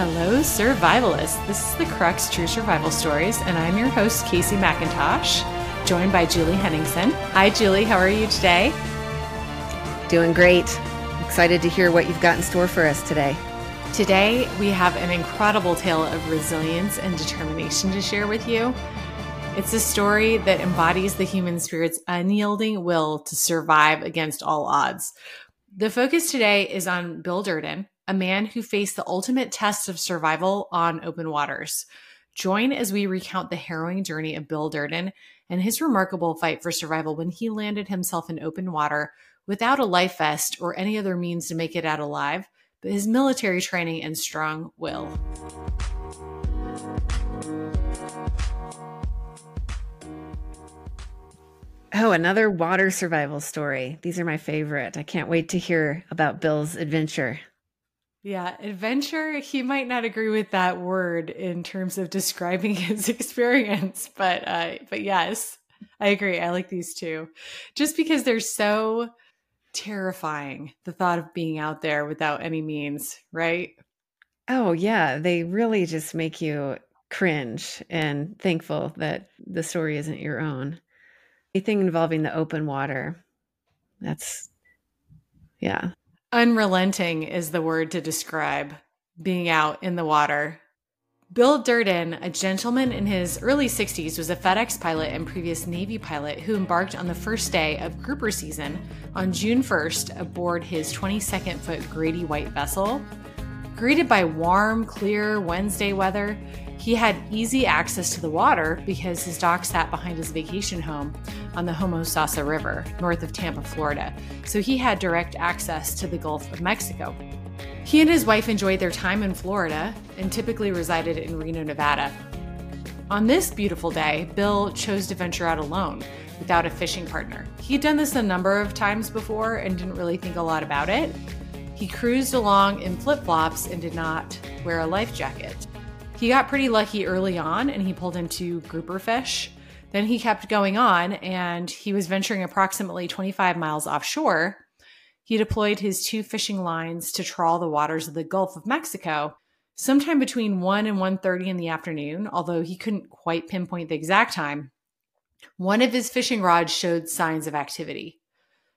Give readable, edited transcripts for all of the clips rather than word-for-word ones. Hello, survivalists. This is The Crux True Survival Stories, and I'm your host, Casey McIntosh, joined by Julie Henningsen. Hi, Julie. How are you today? Doing great. Excited to hear what you've got in store for us today. Today, we have an incredible tale of resilience and determination to share with you. It's a story that embodies the human spirit's unyielding will to survive against all odds. The focus today is on Bill Durden, a man who faced the ultimate test of survival on open waters. Join as we recount the harrowing journey of Bill Durden and his remarkable fight for survival when he landed himself in open water without a life vest or any other means to make it out alive, but his military training and strong will. Oh, another water survival story. These are my favorite. I can't wait to hear about Bill's adventure. Yeah, adventure. He might not agree with that word in terms of describing his experience, but yes, I agree. I like these two just because they're so terrifying. The thought of being out there without any means, right? Oh, yeah. They really just make you cringe and thankful that the story isn't your own. Anything involving the open water. That's, yeah. Unrelenting is the word to describe being out in the water. Bill Durden, a gentleman in his early 60s, was a FedEx pilot and previous Navy pilot who embarked on the first day of grouper season on June 1st aboard his 22nd-foot Grady White vessel. Greeted by warm, clear Wednesday weather, he had easy access to the water because his dock sat behind his vacation home on the Homosassa River, north of Tampa, Florida, so he had direct access to the Gulf of Mexico. He and his wife enjoyed their time in Florida and typically resided in Reno, Nevada. On this beautiful day, Bill chose to venture out alone without a fishing partner. He'd done this a number of times before and didn't really think a lot about it. He cruised along in flip-flops and did not wear a life jacket. He got pretty lucky early on and he pulled in 2 grouper fish. Then he kept going on and he was venturing approximately 25 miles offshore. He deployed his 2 fishing lines to trawl the waters of the Gulf of Mexico sometime between 1 and 1:30 in the afternoon, although he couldn't quite pinpoint the exact time. One of his fishing rods showed signs of activity.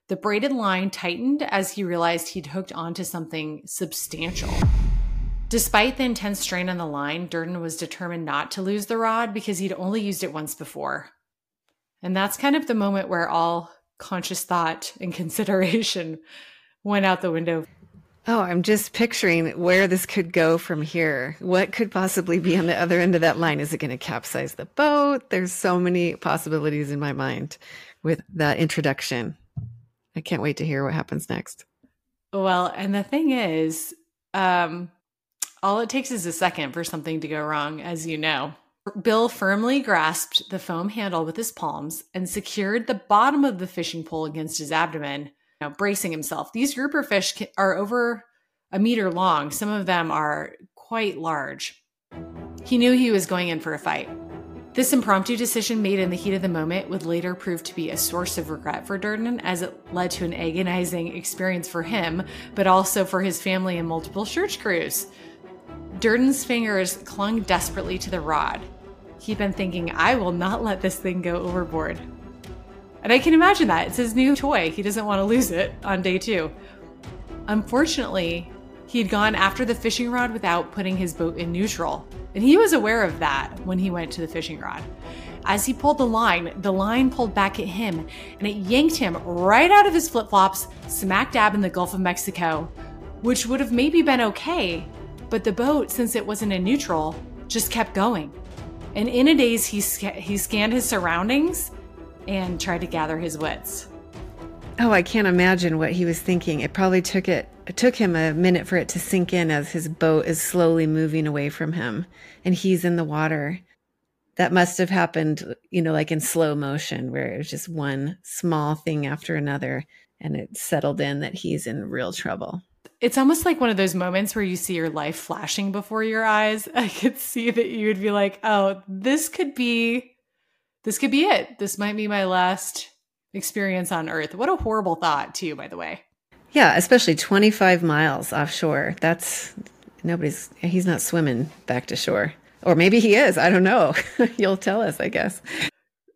The braided line tightened as he realized he'd hooked onto something substantial. Despite the intense strain on the line, Durden was determined not to lose the rod because he'd only used it once before. And that's kind of the moment where all conscious thought and consideration went out the window. Oh, I'm just picturing where this could go from here. What could possibly be on the other end of that line? Is it going to capsize the boat? There's so many possibilities in my mind with that introduction. I can't wait to hear what happens next. Well, and the thing is, all it takes is a second for something to go wrong, as you know. Bill firmly grasped the foam handle with his palms and secured the bottom of the fishing pole against his abdomen, bracing himself. These grouper fish are over a meter long. Some of them are quite large. He knew he was going in for a fight. This impromptu decision made in the heat of the moment would later prove to be a source of regret for Durden, as it led to an agonizing experience for him, but also for his family and multiple search crews. Durden's fingers clung desperately to the rod. He'd been thinking, I will not let this thing go overboard. And I can imagine that. It's his new toy. He doesn't want to lose it on day 2. Unfortunately, he'd gone after the fishing rod without putting his boat in neutral. And he was aware of that when he went to the fishing rod. As he pulled the line pulled back at him and it yanked him right out of his flip-flops, smack dab in the Gulf of Mexico, which would have maybe been okay, but the boat, since it wasn't in neutral, just kept going. And in a daze, he scanned his surroundings and tried to gather his wits. Oh, I can't imagine what he was thinking. It probably took him a minute for it to sink in as his boat is slowly moving away from him and he's in the water. That must have happened, like in slow motion, where it was just one small thing after another and it settled in that he's in real trouble. It's almost like one of those moments where you see your life flashing before your eyes. I could see that you would be like, oh, this could be it. This might be my last experience on Earth. What a horrible thought too, by the way. Yeah, especially 25 miles offshore. That's He's not swimming back to shore. Or maybe he is. I don't know. You'll tell us, I guess.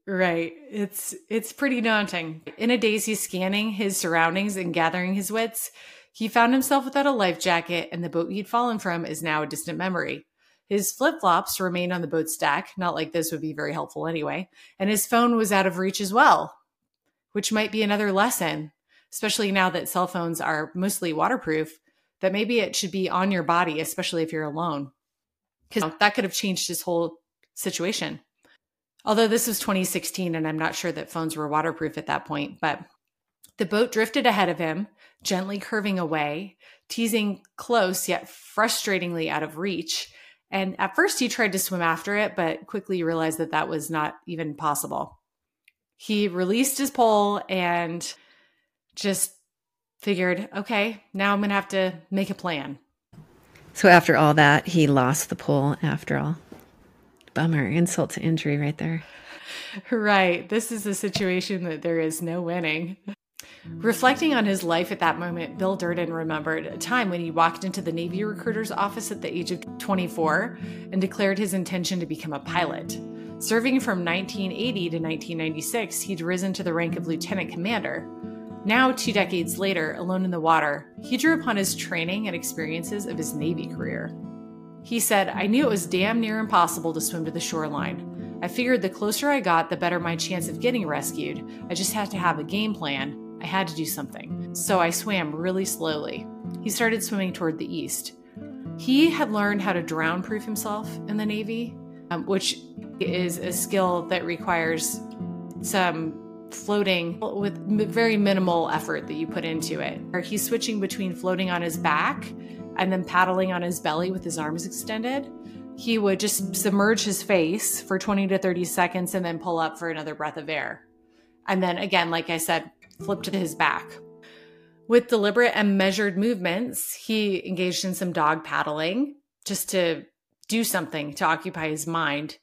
Right. It's pretty daunting. In a daze, scanning his surroundings and gathering his wits. He found himself without a life jacket, and the boat he'd fallen from is now a distant memory. His flip-flops remained on the boat's deck. Not like this would be very helpful anyway. And his phone was out of reach as well, which might be another lesson, especially now that cell phones are mostly waterproof, that maybe it should be on your body, especially if you're alone. Because that could have changed his whole situation. Although this was 2016, and I'm not sure that phones were waterproof at that point, but the boat drifted ahead of him, gently curving away, teasing close yet frustratingly out of reach. And at first he tried to swim after it, but quickly realized that that was not even possible. He released his pole and just figured, okay, now I'm going to have to make a plan. So after all that, he lost the pole after all. Bummer, insult to injury right there. Right. This is a situation that there is no winning. Reflecting on his life at that moment, Bill Durden remembered a time when he walked into the Navy recruiter's office at the age of 24 and declared his intention to become a pilot. Serving from 1980 to 1996, he'd risen to the rank of lieutenant commander. Now, 2 decades later, alone in the water, he drew upon his training and experiences of his Navy career. He said, "I knew it was damn near impossible to swim to the shoreline. I figured the closer I got, the better my chance of getting rescued. I just had to have a game plan. I had to do something. So I swam really slowly." He started swimming toward the east. He had learned how to drown-proof himself in the Navy, which is a skill that requires some floating with very minimal effort that you put into it. He's switching between floating on his back and then paddling on his belly with his arms extended. He would just submerge his face for 20 to 30 seconds and then pull up for another breath of air. And then again, like I said, flip to his back. With deliberate and measured movements, he engaged in some dog paddling just to do something to occupy his mind.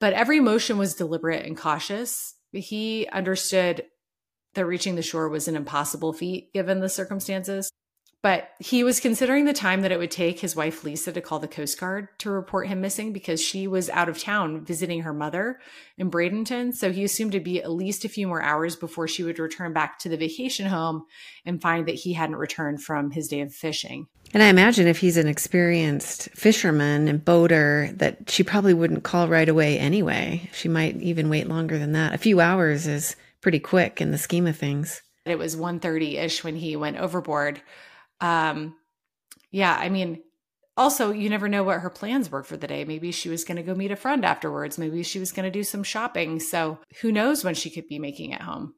But every motion was deliberate and cautious. He understood that reaching the shore was an impossible feat given the circumstances. But he was considering the time that it would take his wife, Lisa, to call the Coast Guard to report him missing because she was out of town visiting her mother in Bradenton. So he assumed it'd be at least a few more hours before she would return back to the vacation home and find that he hadn't returned from his day of fishing. And I imagine if he's an experienced fisherman and boater that she probably wouldn't call right away anyway. She might even wait longer than that. A few hours is pretty quick in the scheme of things. It was 1:30-ish when he went overboard. Also, you never know what her plans were for the day. Maybe she was going to go meet a friend afterwards. Maybe she was going to do some shopping. So who knows when she could be making it home.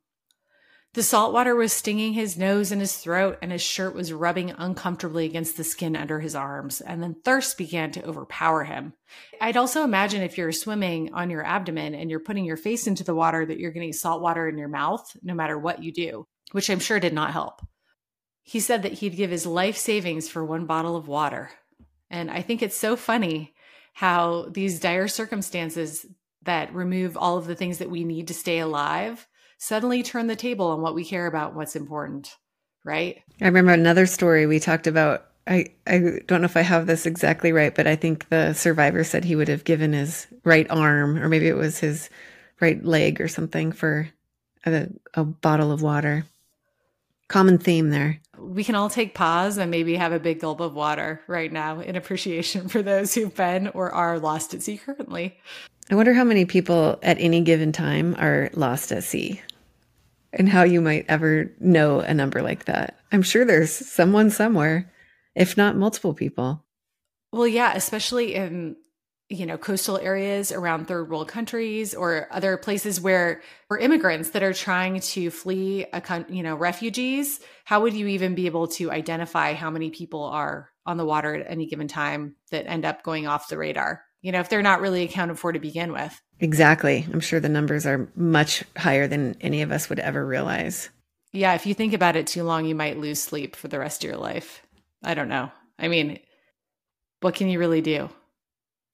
The salt water was stinging his nose and his throat, and his shirt was rubbing uncomfortably against the skin under his arms. And then thirst began to overpower him. I'd also imagine if you're swimming on your abdomen and you're putting your face into the water that you're getting salt water in your mouth, no matter what you do, which I'm sure did not help. He said that he'd give his life savings for one bottle of water. And I think it's so funny how these dire circumstances that remove all of the things that we need to stay alive suddenly turn the table on what we care about, what's important, right? I remember another story we talked about. I don't know if I have this exactly right, but I think the survivor said he would have given his right arm, or maybe it was his right leg or something, for a bottle of water. Common theme there. We can all take pause and maybe have a big gulp of water right now in appreciation for those who've been or are lost at sea currently. I wonder how many people at any given time are lost at sea and how you might ever know a number like that. I'm sure there's someone somewhere, if not multiple people. Well, yeah, especially in coastal areas around third world countries or other places where we're immigrants that are trying to flee refugees. How would you even be able to identify how many people are on the water at any given time that end up going off the radar? If they're not really accounted for to begin with. Exactly. I'm sure the numbers are much higher than any of us would ever realize. Yeah. If you think about it too long, you might lose sleep for the rest of your life. I don't know. What can you really do?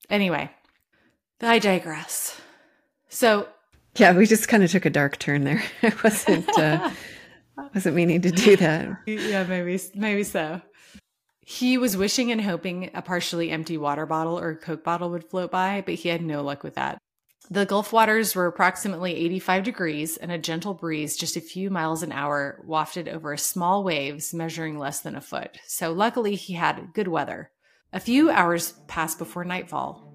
Anyway, I digress. So yeah, we just kind of took a dark turn there. I wasn't meaning to do that. Yeah, maybe so. He was wishing and hoping a partially empty water bottle or Coke bottle would float by, but he had no luck with that. The Gulf waters were approximately 85 degrees, and a gentle breeze just a few miles an hour wafted over small waves measuring less than a foot. So luckily, he had good weather. A few hours passed before nightfall.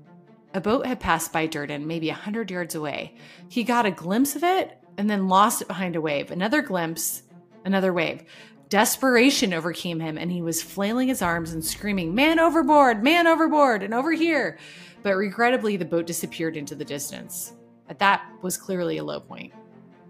A boat had passed by Durden, maybe 100 yards away. He got a glimpse of it and then lost it behind a wave. Another glimpse, another wave. Desperation overcame him, and he was flailing his arms and screaming, man overboard, and over here. But regrettably, the boat disappeared into the distance. But that was clearly a low point.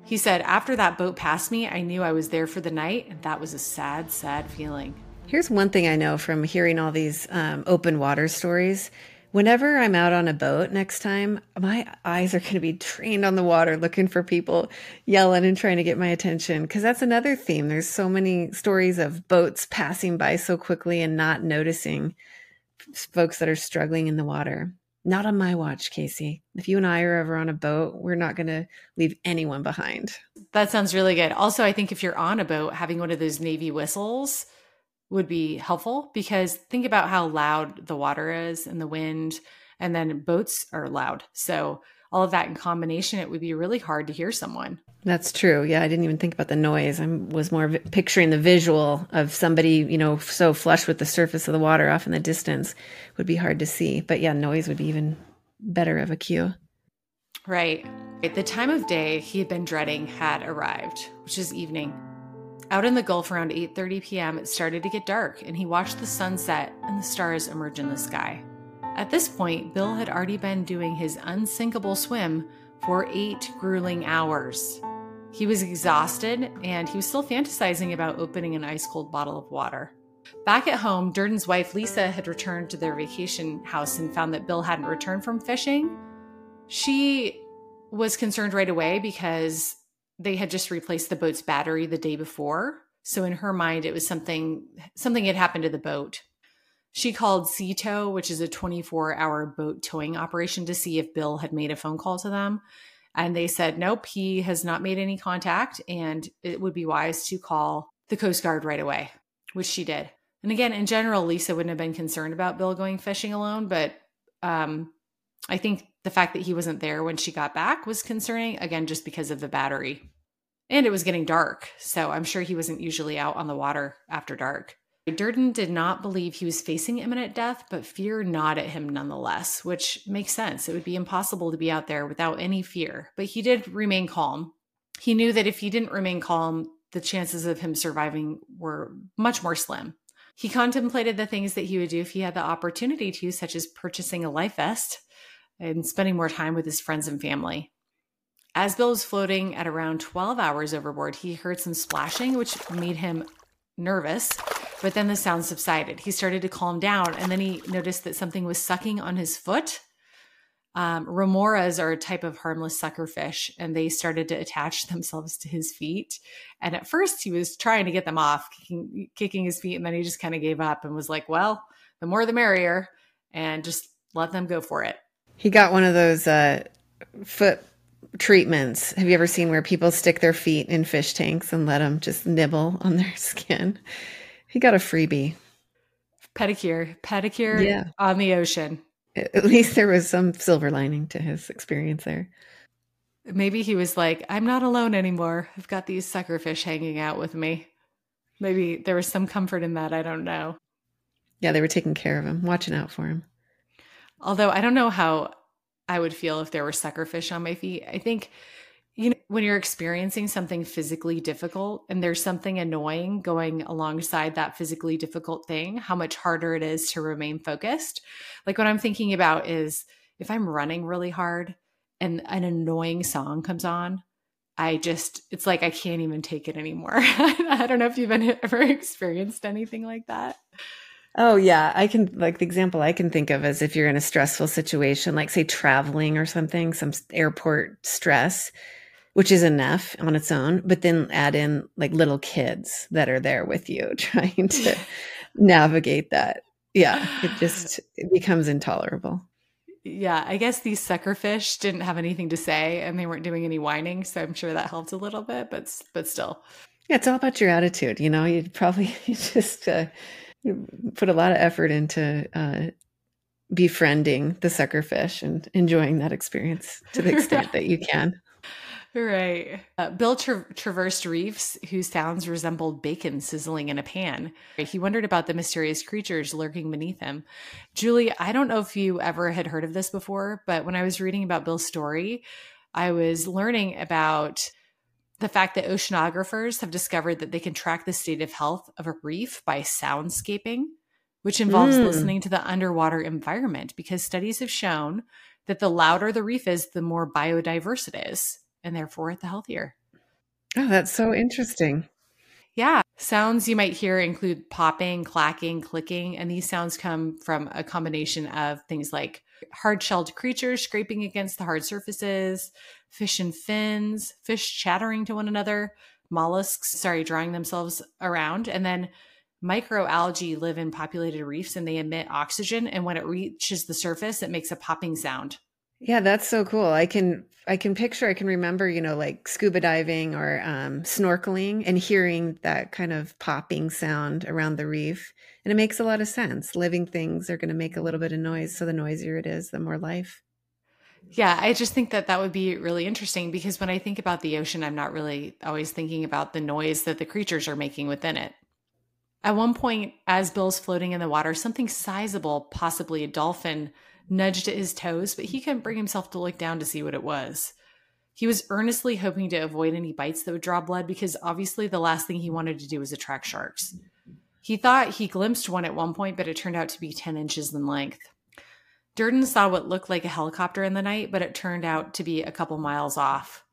He said, after that boat passed me, I knew I was there for the night, and that was a sad, sad feeling. Here's one thing I know from hearing all these open water stories. Whenever I'm out on a boat next time, my eyes are going to be trained on the water looking for people yelling and trying to get my attention, because that's another theme. There's so many stories of boats passing by so quickly and not noticing folks that are struggling in the water. Not on my watch, Casey. If you and I are ever on a boat, we're not going to leave anyone behind. That sounds really good. Also, I think if you're on a boat, having one of those Navy whistles would be helpful, because think about how loud the water is and the wind, and then boats are loud. So all of that in combination, it would be really hard to hear someone. That's true. Yeah. I didn't even think about the noise. I was more picturing the visual of somebody, you know, so flush with the surface of the water off in the distance would be hard to see. But yeah, noise would be even better of a cue. Right. The time of day he had been dreading had arrived, which is evening. Out in the Gulf around 8:30 p.m., it started to get dark, and he watched the sun set and the stars emerge in the sky. At this point, Bill had already been doing his unsinkable swim for 8 grueling hours. He was exhausted, and he was still fantasizing about opening an ice-cold bottle of water. Back at home, Durden's wife, Lisa, had returned to their vacation house and found that Bill hadn't returned from fishing. She was concerned right away because they had just replaced the boat's battery the day before. So in her mind, it was something had happened to the boat. She called Sea Tow, which is a 24-hour boat towing operation, to see if Bill had made a phone call to them. And they said, nope, he has not made any contact, and it would be wise to call the Coast Guard right away, which she did. And again, in general, Lisa wouldn't have been concerned about Bill going fishing alone, but I think the fact that he wasn't there when she got back was concerning, again, just because of the battery. And it was getting dark, so I'm sure he wasn't usually out on the water after dark. Durden did not believe he was facing imminent death, but fear gnawed at him nonetheless, which makes sense. It would be impossible to be out there without any fear, but he did remain calm. He knew that if he didn't remain calm, the chances of him surviving were much more slim. He contemplated the things that he would do if he had the opportunity to, such as purchasing a life vest and spending more time with his friends and family. As Bill was floating at around 12 hours overboard, he heard some splashing, which made him nervous, but then the sound subsided. He started to calm down, and then he noticed that something was sucking on his foot. Remoras are a type of harmless suckerfish, and they started to attach themselves to his feet. And at first, he was trying to get them off, kicking his feet, and then he just kind of gave up and was like, well, the more the merrier, and just let them go for it. He got one of those foot treatments. Have you ever seen where people stick their feet in fish tanks and let them just nibble on their skin? He got a freebie. Pedicure yeah. On the ocean. At least there was some silver lining to his experience there. Maybe he was like, I'm not alone anymore. I've got these suckerfish hanging out with me. Maybe there was some comfort in that. I don't know. Yeah, they were taking care of him, watching out for him. Although I don't know how I would feel if there were suckerfish on my feet. I think, you know, when you're experiencing something physically difficult and there's something annoying going alongside that physically difficult thing, how much harder it is to remain focused. Like what I'm thinking about is if I'm running really hard and an annoying song comes on, it's like, I can't even take it anymore. I don't know if you've ever experienced anything like that. Oh, yeah. The example I can think of is if you're in a stressful situation, like say traveling or something, some airport stress, which is enough on its own, but then add in like little kids that are there with you trying to navigate that. Yeah. It becomes intolerable. Yeah. I guess these suckerfish didn't have anything to say and they weren't doing any whining. So I'm sure that helped a little bit, but still. Yeah. It's all about your attitude. You know, you'd probably just put a lot of effort into befriending the suckerfish and enjoying that experience to the extent that you can. Right. Bill traversed reefs whose sounds resembled bacon sizzling in a pan. He wondered about the mysterious creatures lurking beneath him. Julie, I don't know if you ever had heard of this before, but when I was reading about Bill's story, I was learning about the fact that oceanographers have discovered that they can track the state of health of a reef by soundscaping, which involves listening to the underwater environment, because studies have shown that the louder the reef is, the more biodiverse it is, and therefore the healthier. Oh, that's so interesting. Yeah. Sounds you might hear include popping, clacking, clicking, and these sounds come from a combination of things like hard-shelled creatures scraping against the hard surfaces, fish and fins, fish chattering to one another, mollusks, drawing themselves around, and then microalgae live in populated reefs and they emit oxygen. And when it reaches the surface, it makes a popping sound. Yeah, that's so cool. I can picture, I can remember, you know, like scuba diving or snorkeling and hearing that kind of popping sound around the reef. And it makes a lot of sense. Living things are going to make a little bit of noise. So the noisier it is, the more life. Yeah, I just think that that would be really interesting, because when I think about the ocean, I'm not really always thinking about the noise that the creatures are making within it. At one point, as Bill's floating in the water, something sizable, possibly a dolphin, nudged at his toes, but he couldn't bring himself to look down to see what it was. He was earnestly hoping to avoid any bites that would draw blood, because obviously the last thing he wanted to do was attract sharks. He thought he glimpsed one at one point, but it turned out to be 10 inches in length. Durden saw what looked like a helicopter in the night, but it turned out to be a couple miles off.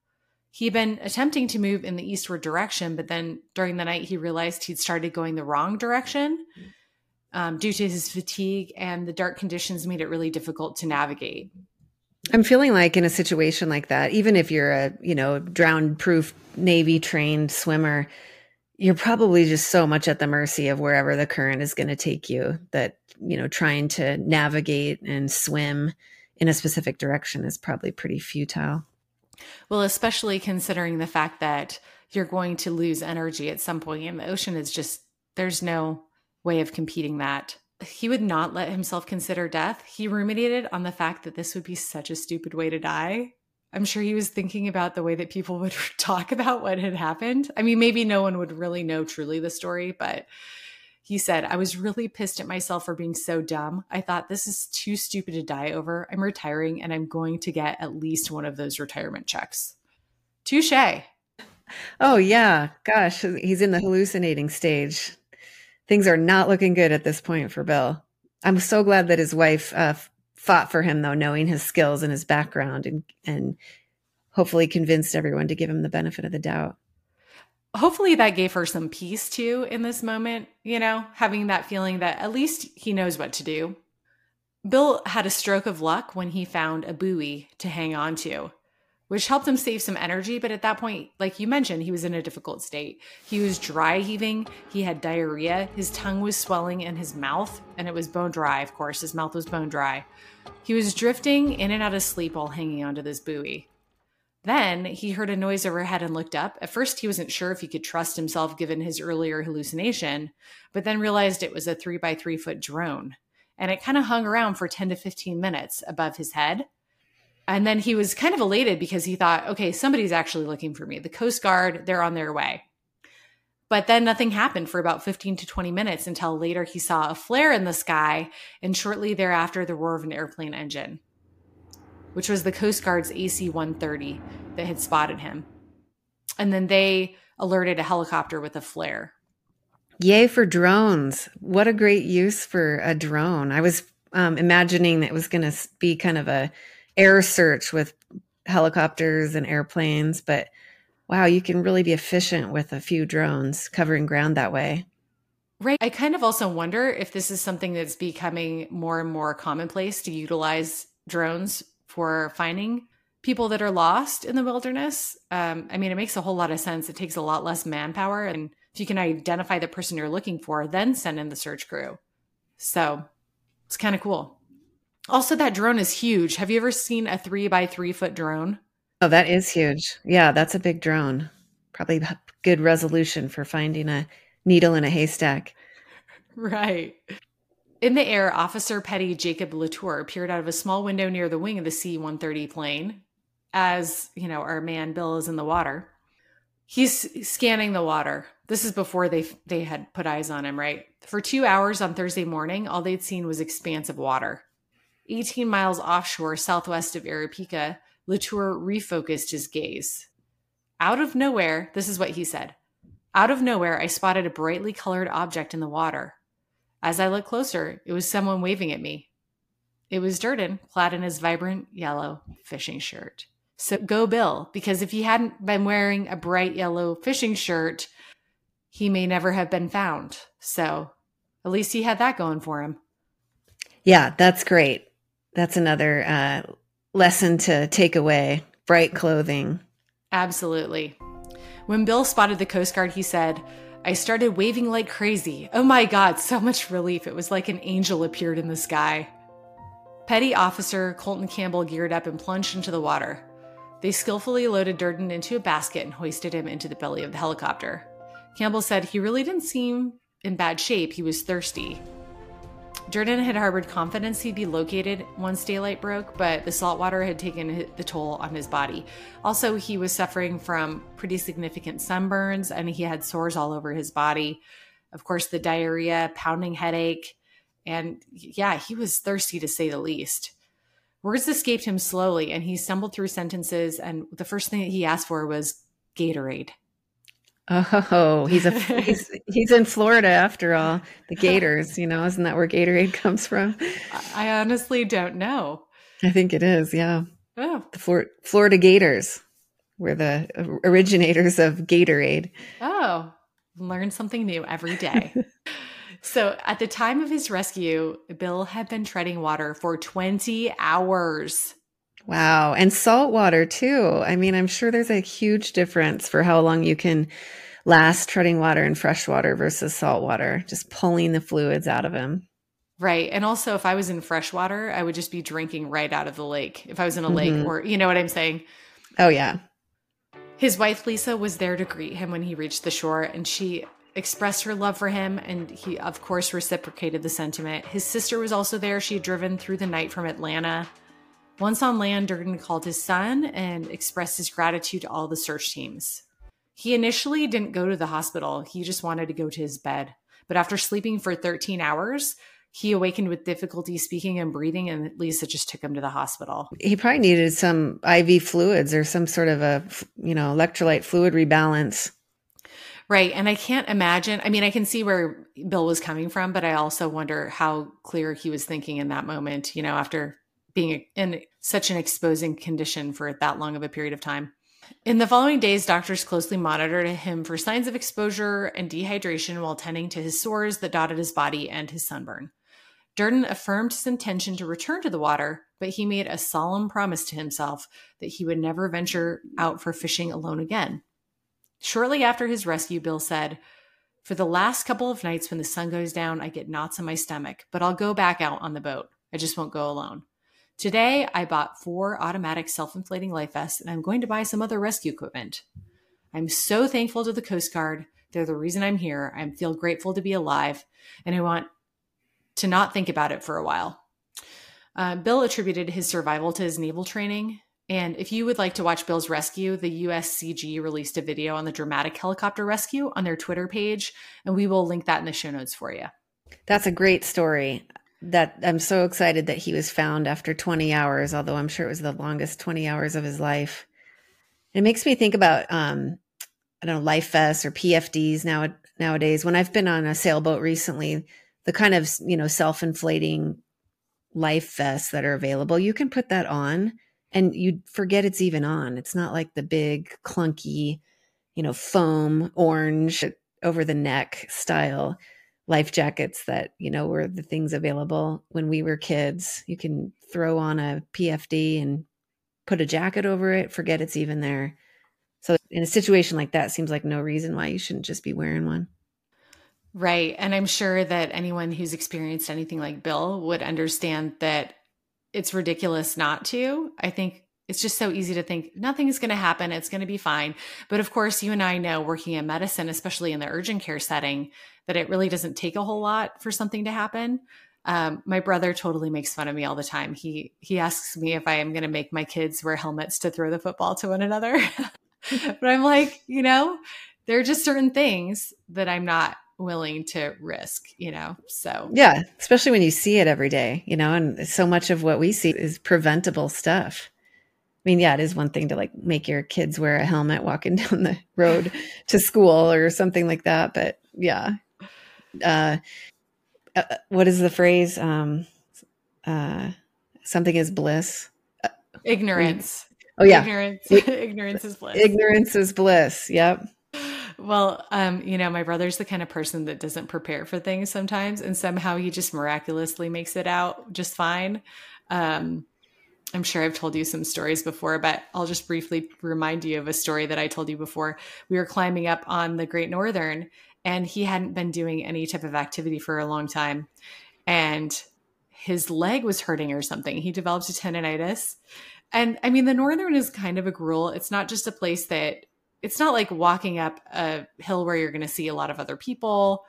He'd been attempting to move in the eastward direction, but then during the night, he realized he'd started going the wrong direction. Due to his fatigue and the dark conditions made it really difficult to navigate. I'm feeling like in a situation like that, even if you're a, you know, drown-proof, Navy-trained swimmer, you're probably just so much at the mercy of wherever the current is going to take you that, you know, trying to navigate and swim in a specific direction is probably pretty futile. Well, especially considering the fact that you're going to lose energy at some point, and the ocean is just, there's no way of competing that. He would not let himself consider death. He ruminated on the fact that this would be such a stupid way to die. I'm sure he was thinking about the way that people would talk about what had happened. I mean, maybe no one would really know truly the story, but he said, I was really pissed at myself for being so dumb. I thought this is too stupid to die over. I'm retiring and I'm going to get at least one of those retirement checks. Touché. Oh yeah. Gosh, he's in the hallucinating stage. Things are not looking good at this point for Bill. I'm so glad that his wife fought for him, though, knowing his skills and his background, and hopefully convinced everyone to give him the benefit of the doubt. Hopefully that gave her some peace, too, in this moment, you know, having that feeling that at least he knows what to do. Bill had a stroke of luck when he found a buoy to hang on to, which helped him save some energy. But at that point, like you mentioned, he was in a difficult state. He was dry heaving. He had diarrhea. His tongue was swelling in his mouth, and it was bone dry, of course. His mouth was bone dry. He was drifting in and out of sleep while hanging onto this buoy. Then he heard a noise overhead and looked up. At first, he wasn't sure if he could trust himself given his earlier hallucination, but then realized it was a 3 by 3 foot drone. And it kind of hung around for 10 to 15 minutes above his head. And then he was kind of elated because he thought, okay, somebody's actually looking for me. The Coast Guard, they're on their way. But then nothing happened for about 15 to 20 minutes until later he saw a flare in the sky, and shortly thereafter the roar of an airplane engine, which was the Coast Guard's AC-130 that had spotted him. And then they alerted a helicopter with a flare. Yay for drones. What a great use for a drone. I was imagining that it was going to be kind of a air search with helicopters and airplanes, but wow, you can really be efficient with a few drones covering ground that way. Right. I kind of also wonder if this is something that's becoming more and more commonplace, to utilize drones for finding people that are lost in the wilderness. I mean, it makes a whole lot of sense. It takes a lot less manpower. And if you can identify the person you're looking for, then send in the search crew. So it's kind of cool. Also, that drone is huge. Have you ever seen a 3 by 3 foot drone? Oh, that is huge. Yeah, that's a big drone. Probably good resolution for finding a needle in a haystack. Right. In the air, Officer Petty Jacob Latour appeared out of a small window near the wing of the C-130 plane as, you know, our man Bill is in the water. He's scanning the water. This is before they had put eyes on him, right? For 2 hours on Thursday morning, all they'd seen was expanse of water. 18 miles offshore, southwest of Iropika, Latour refocused his gaze. Out of nowhere, this is what he said. Out of nowhere, I spotted a brightly colored object in the water. As I looked closer, it was someone waving at me. It was Durden, clad in his vibrant yellow fishing shirt. So go Bill, because if he hadn't been wearing a bright yellow fishing shirt, he may never have been found. So at least he had that going for him. Yeah, that's great. That's another lesson to take away. Bright clothing. Absolutely. When Bill spotted the Coast Guard, he said, I started waving like crazy. Oh my God, so much relief. It was like an angel appeared in the sky. Petty Officer Colton Campbell geared up and plunged into the water. They skillfully loaded Durden into a basket and hoisted him into the belly of the helicopter. Campbell said he really didn't seem in bad shape. He was thirsty. Durden had harbored confidence he'd be located once daylight broke, but the salt water had taken the toll on his body. Also, he was suffering from pretty significant sunburns, and he had sores all over his body. Of course, the diarrhea, pounding headache, and yeah, he was thirsty to say the least. Words escaped him slowly, and he stumbled through sentences, and the first thing that he asked for was Gatorade. Oh, he's in Florida after all. The Gators, you know, isn't that where Gatorade comes from? I honestly don't know. I think it is, yeah. Oh. The Florida Gators were the originators of Gatorade. Oh, learn something new every day. So at the time of his rescue, Bill had been treading water for 20 hours. Wow. And salt water too. I mean, I'm sure there's a huge difference for how long you can last treading water in fresh water versus salt water, just pulling the fluids out of him. Right. And also if I was in fresh water, I would just be drinking right out of the lake. If I was in a lake or, you know what I'm saying? Oh yeah. His wife, Lisa, was there to greet him when he reached the shore, and she expressed her love for him, and he of course reciprocated the sentiment. His sister was also there. She had driven through the night from Atlanta. Once on land, Durden called his son and expressed his gratitude to all the search teams. He initially didn't go to the hospital. He just wanted to go to his bed. But after sleeping for 13 hours, he awakened with difficulty speaking and breathing, and Lisa just took him to the hospital. He probably needed some IV fluids or some sort of a, you know, electrolyte fluid rebalance. Right. And I can't imagine. I mean, I can see where Bill was coming from, but I also wonder how clear he was thinking in that moment, you know, after being in such an exposing condition for that long of a period of time. In the following days, doctors closely monitored him for signs of exposure and dehydration while tending to his sores that dotted his body and his sunburn. Durden affirmed his intention to return to the water, but he made a solemn promise to himself that he would never venture out for fishing alone again. Shortly after his rescue, Bill said, "For the last couple of nights when the sun goes down, I get knots in my stomach, but I'll go back out on the boat. I just won't go alone. Today, I bought 4 automatic self-inflating life vests, and I'm going to buy some other rescue equipment. I'm so thankful to the Coast Guard. They're the reason I'm here. I feel grateful to be alive, and I want to not think about it for a while." Bill attributed his survival to his naval training. And if you would like to watch Bill's rescue, the USCG released a video on the dramatic helicopter rescue on their Twitter page, and we will link that in the show notes for you. That's a great story. That I'm so excited that he was found after 20 hours, although I'm sure it was the longest 20 hours of his life. It makes me think about, I don't know, life vests or PFDs nowadays. When I've been on a sailboat recently, the kind of, you know, self-inflating life vests that are available, you can put that on and you forget it's even on. It's not like the big clunky, you know, foam orange over the neck style life jackets that, you know, were the things available when we were kids. You can throw on a PFD and put a jacket over it, forget it's even there. So in a situation like that, seems like no reason why you shouldn't just be wearing one. Right. And I'm sure that anyone who's experienced anything like Bill would understand that it's ridiculous not to. I think It's just so easy to think nothing is going to happen. It's going to be fine. But of course, you and I know working in medicine, especially in the urgent care setting, that it really doesn't take a whole lot for something to happen. My brother totally makes fun of me all the time. He asks me if I am going to make my kids wear helmets to throw the football to one another. But I'm like, you know, there are just certain things that I'm not willing to risk, you know? So yeah, especially when you see it every day, you know, and so much of what we see is preventable stuff. I mean, yeah, it is one thing to like make your kids wear a helmet walking down the road to school or something like that. But yeah. What is the phrase? Something is bliss. Ignorance. Oh yeah. Ignorance. Ignorance is bliss. Ignorance is bliss. Yep. Well, you know, my brother's the kind of person that doesn't prepare for things sometimes, and somehow he just miraculously makes it out just fine. I'm sure I've told you some stories before, but I'll just briefly remind you of a story that I told you before. We were climbing up on the Great Northern, and he hadn't been doing any type of activity for a long time. And his leg was hurting or something. He developed a tendonitis. And I mean, the Northern is kind of a gruel. It's not just a place that, it's not like walking up a hill where you're going to see a lot of other people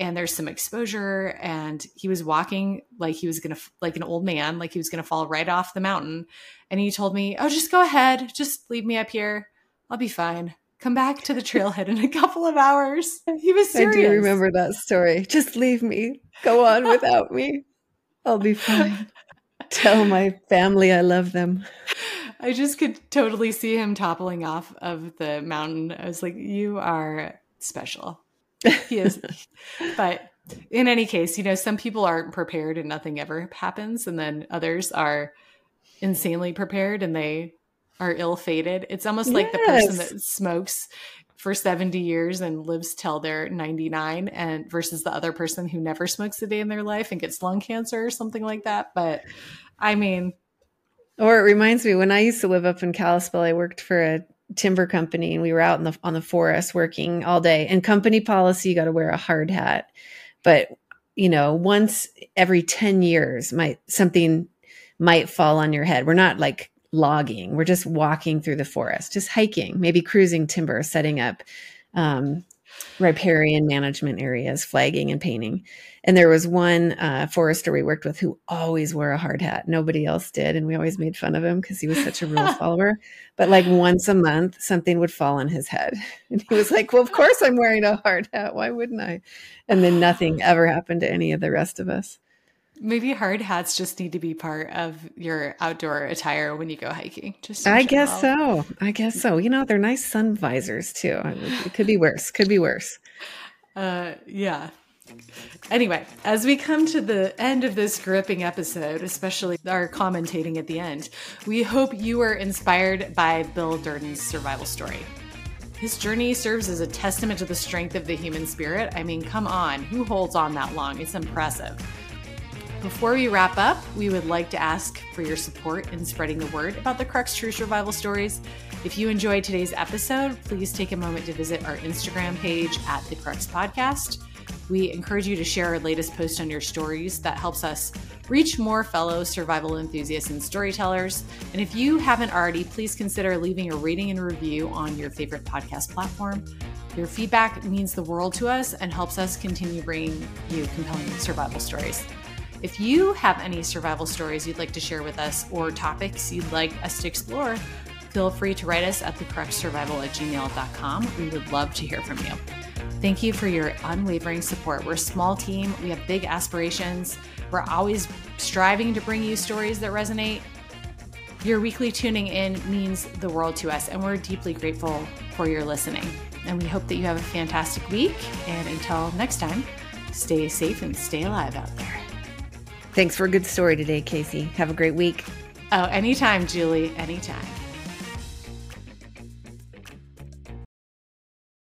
and there's some exposure. And he was walking like he was going to, like an old man, like he was going to fall right off the mountain. And he told me, "Oh, just go ahead. Just leave me up here. I'll be fine. Come back to the trailhead in a couple of hours." He was serious. I do remember that story. "Just leave me. Go on without me. I'll be fine. Tell my family I love them." I just could totally see him toppling off of the mountain. I was like, "You are special." He is. But in any case, you know, some people aren't prepared and nothing ever happens. And then others are insanely prepared and they are ill-fated. It's almost like the person that smokes for 70 years and lives till they're 99 and versus the other person who never smokes a day in their life and gets lung cancer or something like that. But I mean... Or it reminds me, when I used to live up in Kalispell, I worked for a timber company and we were out in the, on the forest working all day. And company policy, you got to wear a hard hat. But, you know, once every 10 years, something might fall on your head. We're not like logging. We're just walking through the forest, just hiking, maybe cruising timber, setting up riparian management areas, flagging and painting. And there was one forester we worked with who always wore a hard hat. Nobody else did. And we always made fun of him because he was such a rule follower. But like once a month, something would fall on his head. And he was like, "Well, of course I'm wearing a hard hat. Why wouldn't I?" And then nothing ever happened to any of the rest of us. Maybe hard hats just need to be part of your outdoor attire when you go hiking. Just I guess so. I guess so. You know, they're nice sun visors too. I mean, it could be worse. Could be worse. Yeah. Anyway, as we come to the end of this gripping episode, especially our commentating at the end, we hope you were inspired by Bill Durden's survival story. His journey serves as a testament to the strength of the human spirit. I mean, come on, who holds on that long? It's impressive. Before we wrap up, we would like to ask for your support in spreading the word about the Crux True Survival Stories. If you enjoyed today's episode, please take a moment to visit our Instagram page at The Crux Podcast. We encourage you to share our latest post on your stories. That helps us reach more fellow survival enthusiasts and storytellers. And if you haven't already, please consider leaving a rating and review on your favorite podcast platform. Your feedback means the world to us and helps us continue bringing you compelling survival stories. If you have any survival stories you'd like to share with us or topics you'd like us to explore, feel free to write us at thecruxsurvival@gmail.com. We would love to hear from you. Thank you for your unwavering support. We're a small team. We have big aspirations. We're always striving to bring you stories that resonate. Your weekly tuning in means the world to us, and we're deeply grateful for your listening. And we hope that you have a fantastic week. And until next time, stay safe and stay alive out there. Thanks for a good story today, Casey. Have a great week. Oh, anytime, Julie. Anytime.